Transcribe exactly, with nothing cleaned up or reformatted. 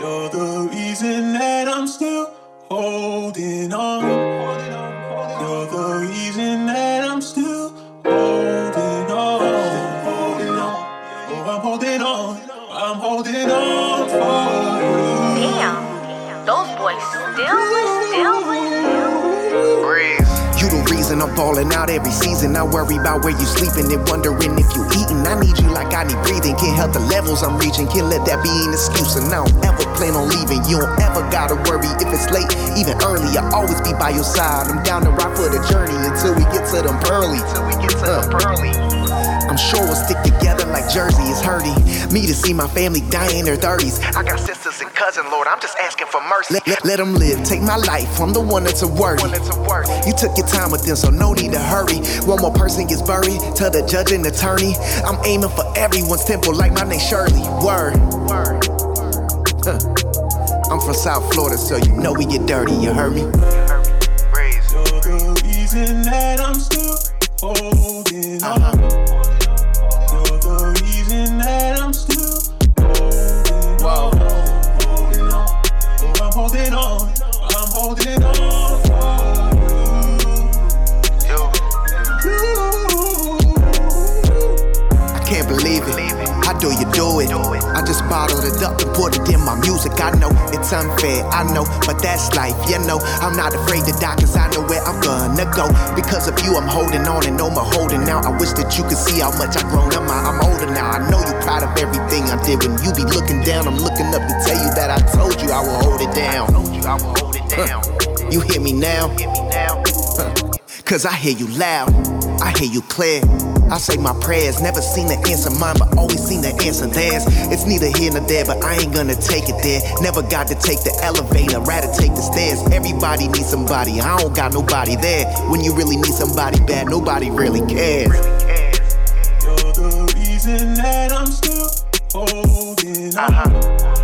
You're the reason that I'm still holding on. You're the reason that I'm still holding on. Holding on. Oh, I'm holding on. I'm holding on for you. Damn, those boys still, still. You the reason I'm falling out every season. I worry about where you sleeping and wondering if you eating. I need you like I need breathing. Can't help the levels I'm reaching. Can't let that be an excuse. And I don't ever plan on leaving. You don't ever gotta worry if it's late, even early. I'll always be by your side. I'm down the rock for the journey until we get to them pearly. Till we get to them pearly. I'm sure we'll stick together like Jersey is hurting. Me to see my family die in their thirties. I got sisters and cousins, Lord, I'm just asking for mercy. Let, let, let them live, take my life, I'm the one that's a worry. You took your time with them, so no need to hurry. One more person gets buried, tell the judge and attorney. I'm aiming for everyone's temple like my name Shirley. Word, word. Huh. I'm from South Florida, so you know we get dirty, you heard me? You're the reason that I'm still holding on. Uh-huh. That I'm still holding on, holding on. Oh, I'm holding on, I'm holding on for you. Yo. I can't believe it, how do you do it? I just bottled it up and put it in my music. I know it's unfair, I know, but that's life, you know. I'm not afraid to die cause I know where I'm gonna go. Because of you I'm holding on and no more holding out. I wish that you could see how much I've grown up. I'm older now, I know you're proud of everything I did. When you be looking down, I'm looking up to tell you that I told you I will hold it down. I told you I will hold it down. Huh. You hear me now? Huh. Cause I hear you loud, I hear you clear. I say my prayers, never seen the answer mine, but always seen the answer theirs. It's neither here nor there, but I ain't gonna take it there. Never got to take the elevator, rather take the stairs. Everybody needs somebody, I don't got nobody there. When you really need somebody bad, nobody really cares. You're the reason that I'm still holding on. Uh-huh.